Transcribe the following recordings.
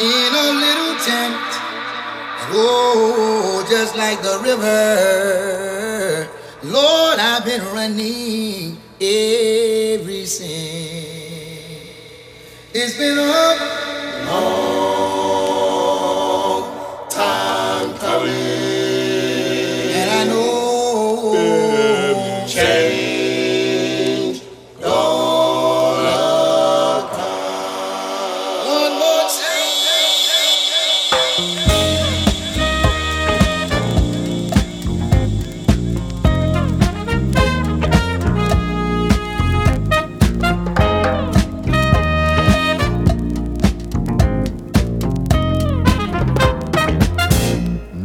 in a little tent. And oh, just like the river, Lord, I've been running every sin. It's been a long time coming, and I know change all the time. One more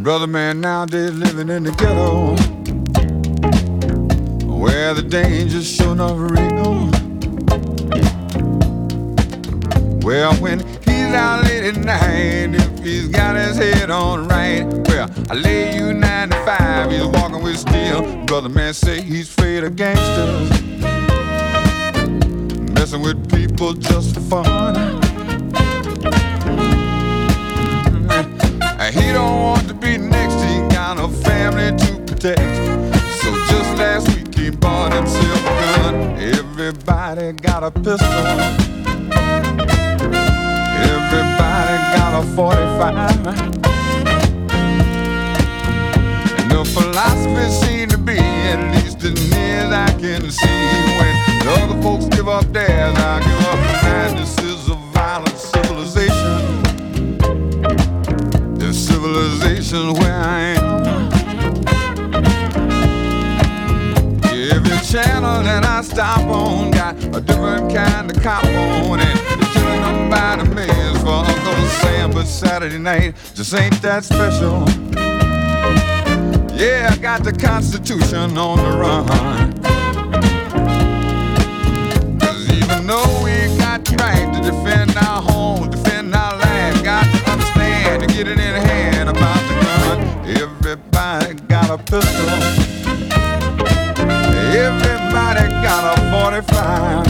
Brother man nowadays living in the ghetto, where the danger's sure enough real. Well, when he's out late at night, if he's got his head on right, well, I lay you 9 to 5, he's walking with steel. Brother man say he's afraid of gangsters, messing with people just for fun. He don't want to be next, he got a family to protect. So just last week he bought himself a gun. Everybody got a pistol, everybody got a 45. And the philosophy seemed to be, at least as near as I can see, when the other folks give up theirs, I give up mine. This is a violent civilization, civilization where I am. Every channel that I stop on got a different kind of cop on, and they're killing them by the millions for Uncle Sam. But Saturday night just ain't that special. Yeah, I got the Constitution on the run. 'Cause even though we got the right to defend our home, defend our land, got to understand to get it in hand about the gun. Everybody got a pistol, everybody got a 45.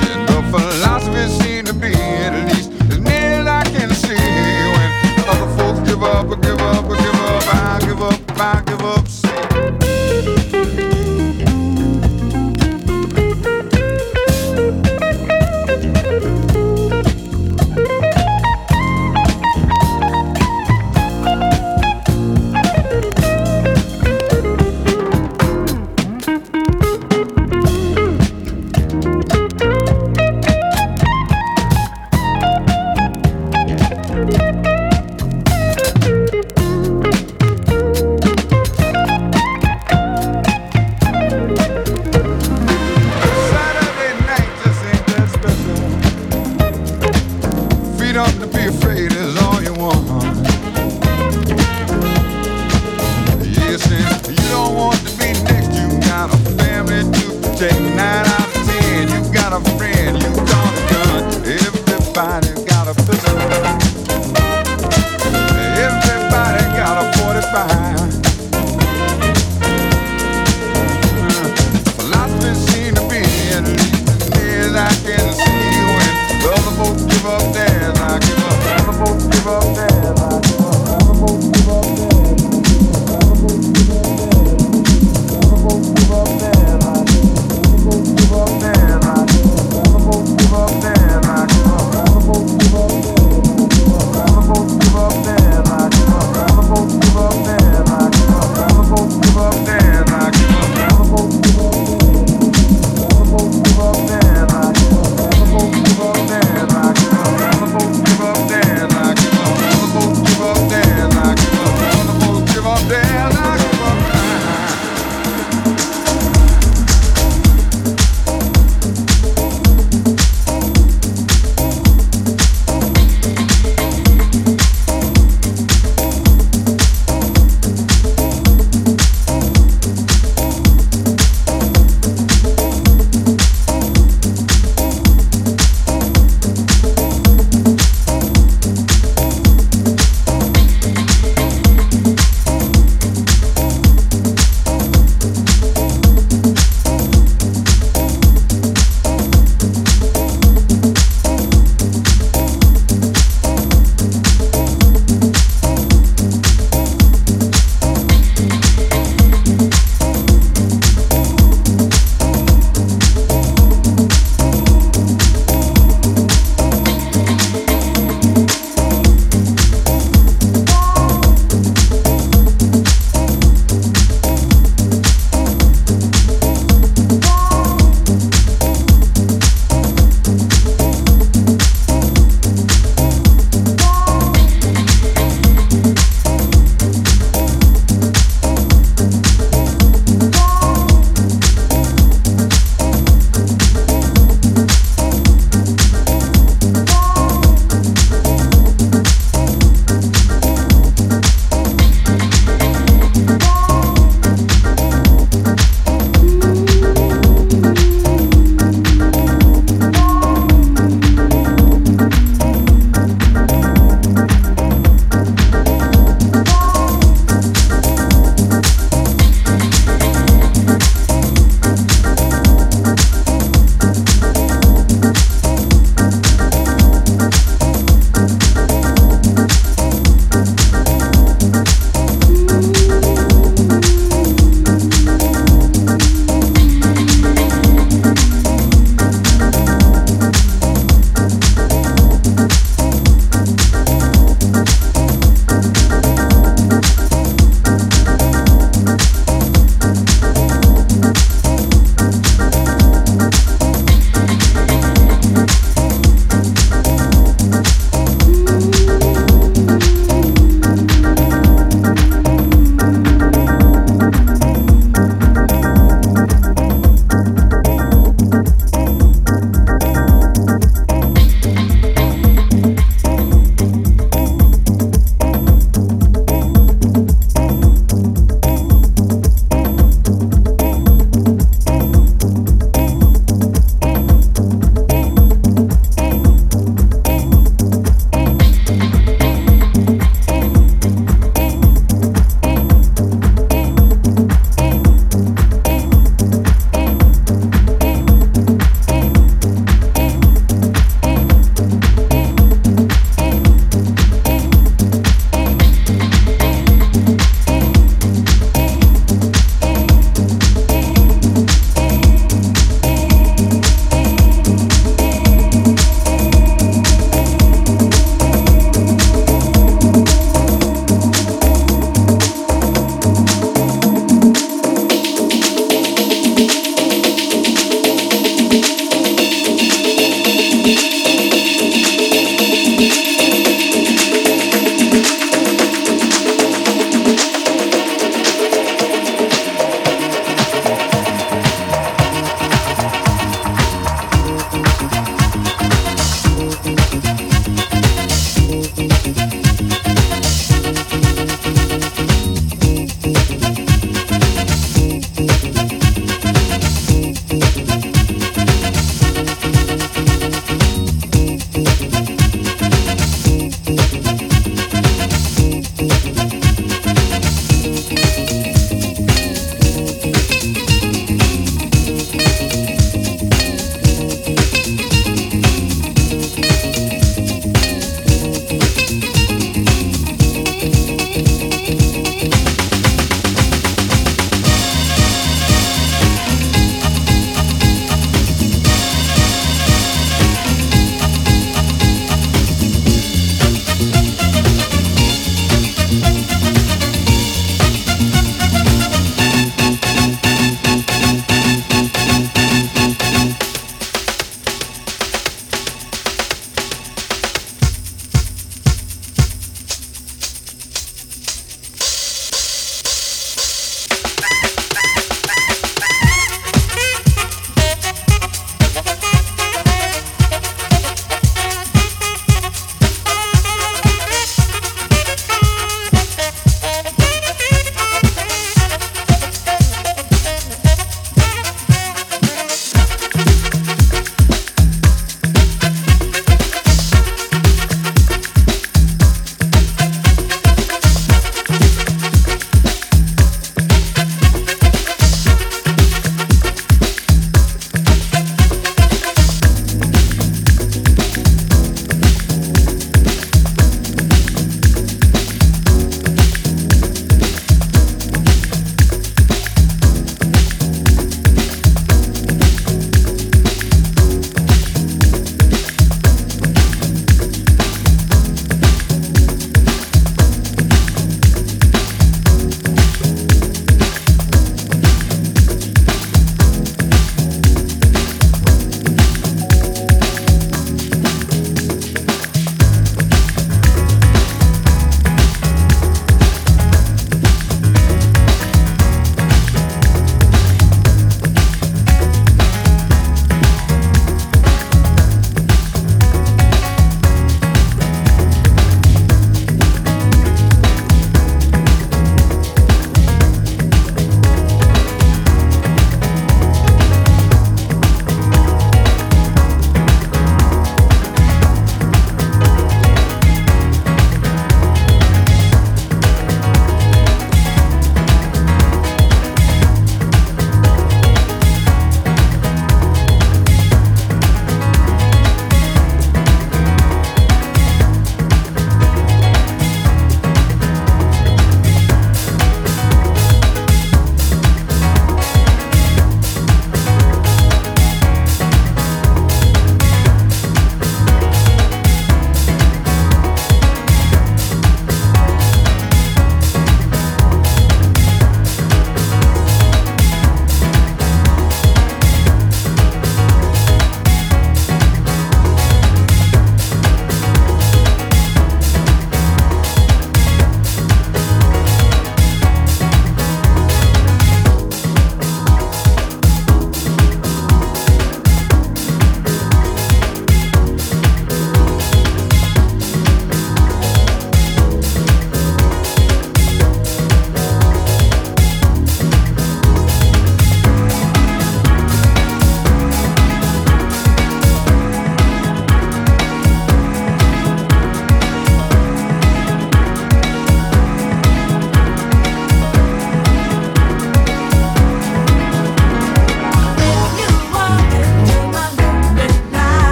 Yeah, the philosophy seems to be, at least as near as I can see, when other folks give up, I give up, I give up, I give up, I give up, I give up.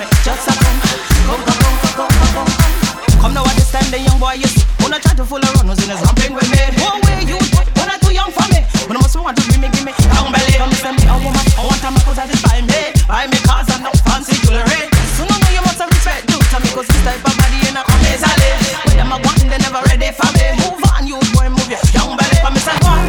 me, just a come. Come, come, come, come, come, come, come. Come now at this time the young boy is wanna try to fool around who's in his ramping with me. One way you wanna too young for me. When I must want to give me down belly. Come send me a woman, I want to make cause I just buy me. Buy me cause I'm not fancy jewelry. So no, you must have respect to me cause this type of body in a company's alley. With them I want and they never ready for me. Move on you boy, move your young belly. Come and say one.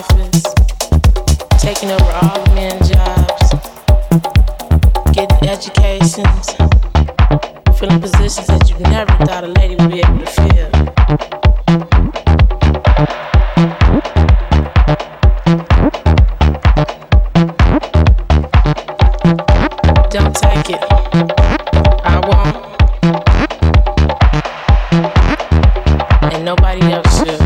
office, taking over all the men's jobs, getting educations, filling positions that you never thought a lady would be able to fill. Don't take it. I won't. And nobody else should.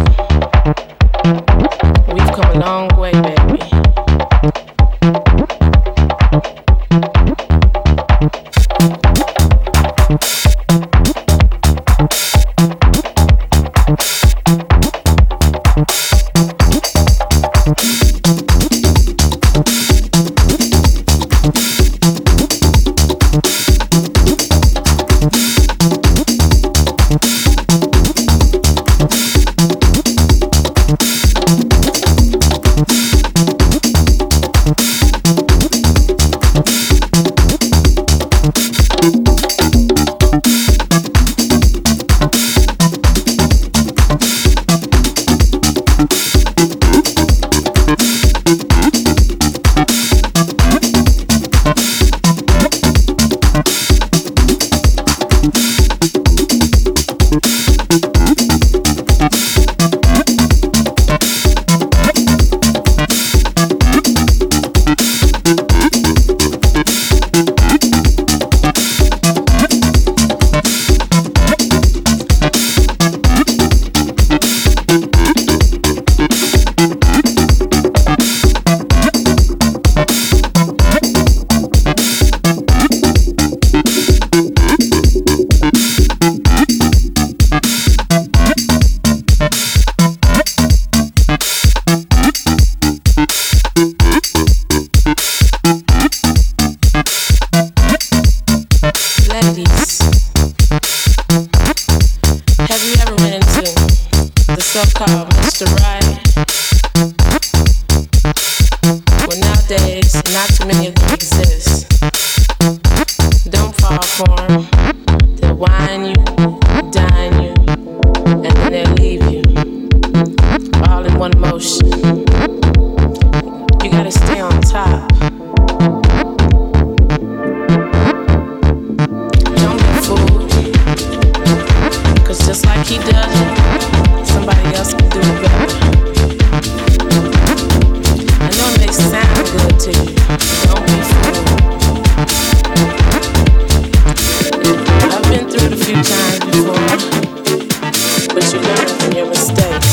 Mistakes.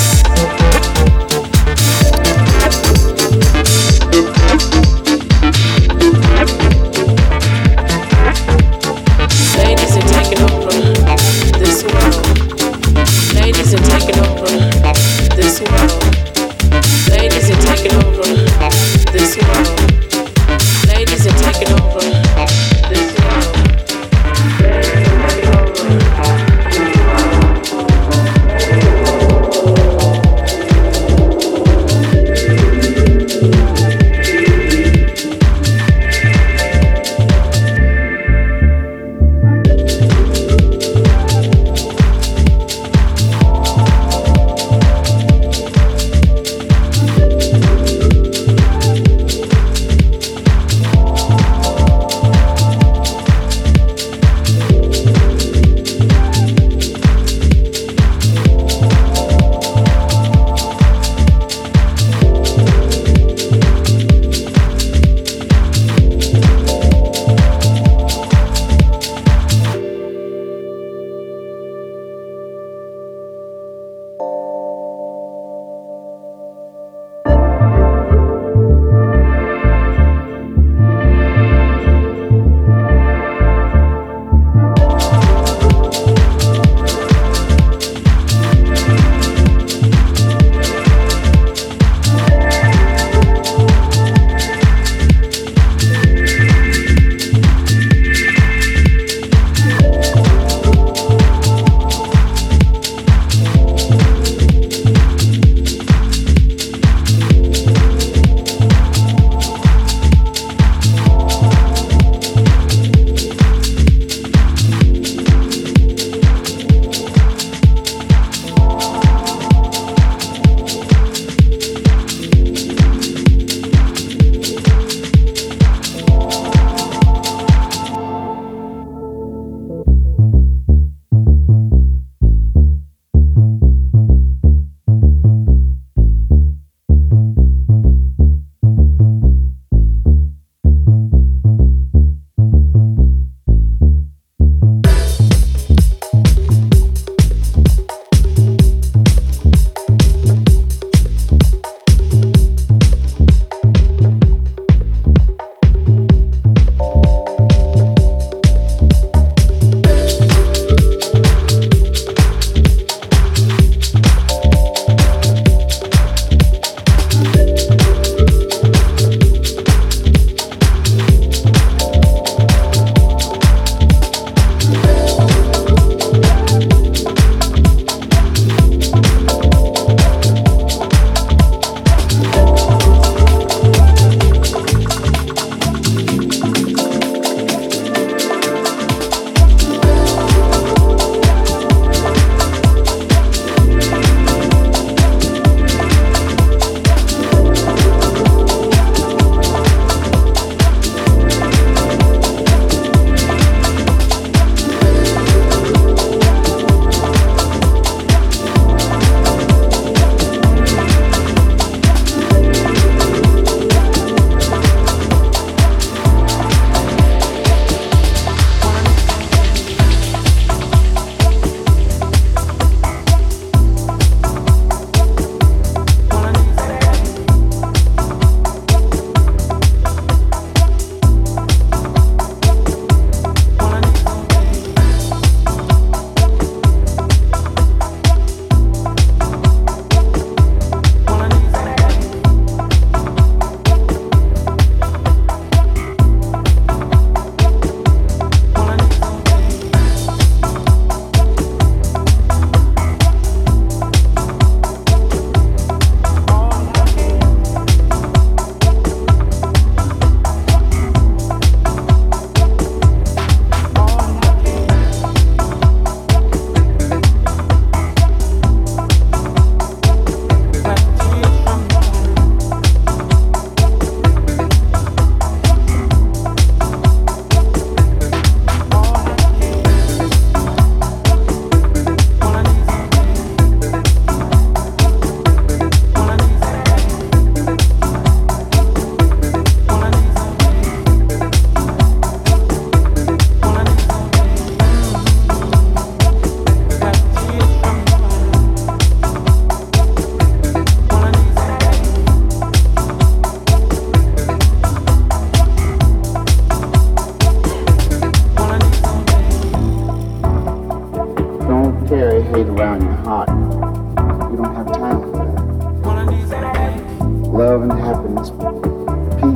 love and happiness,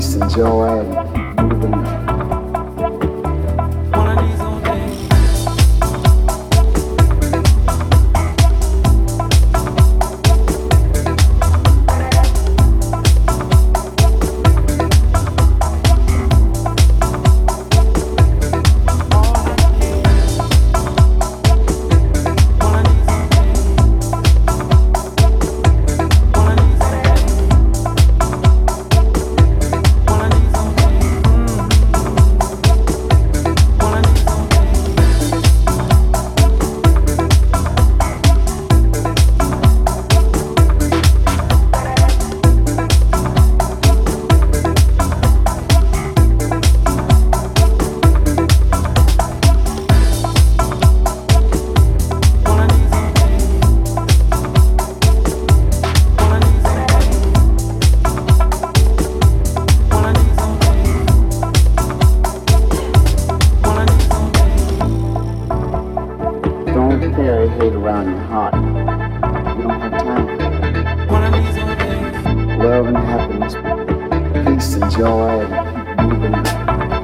peace and joy, and moving on. Love and happiness, peace and joy, and moving on.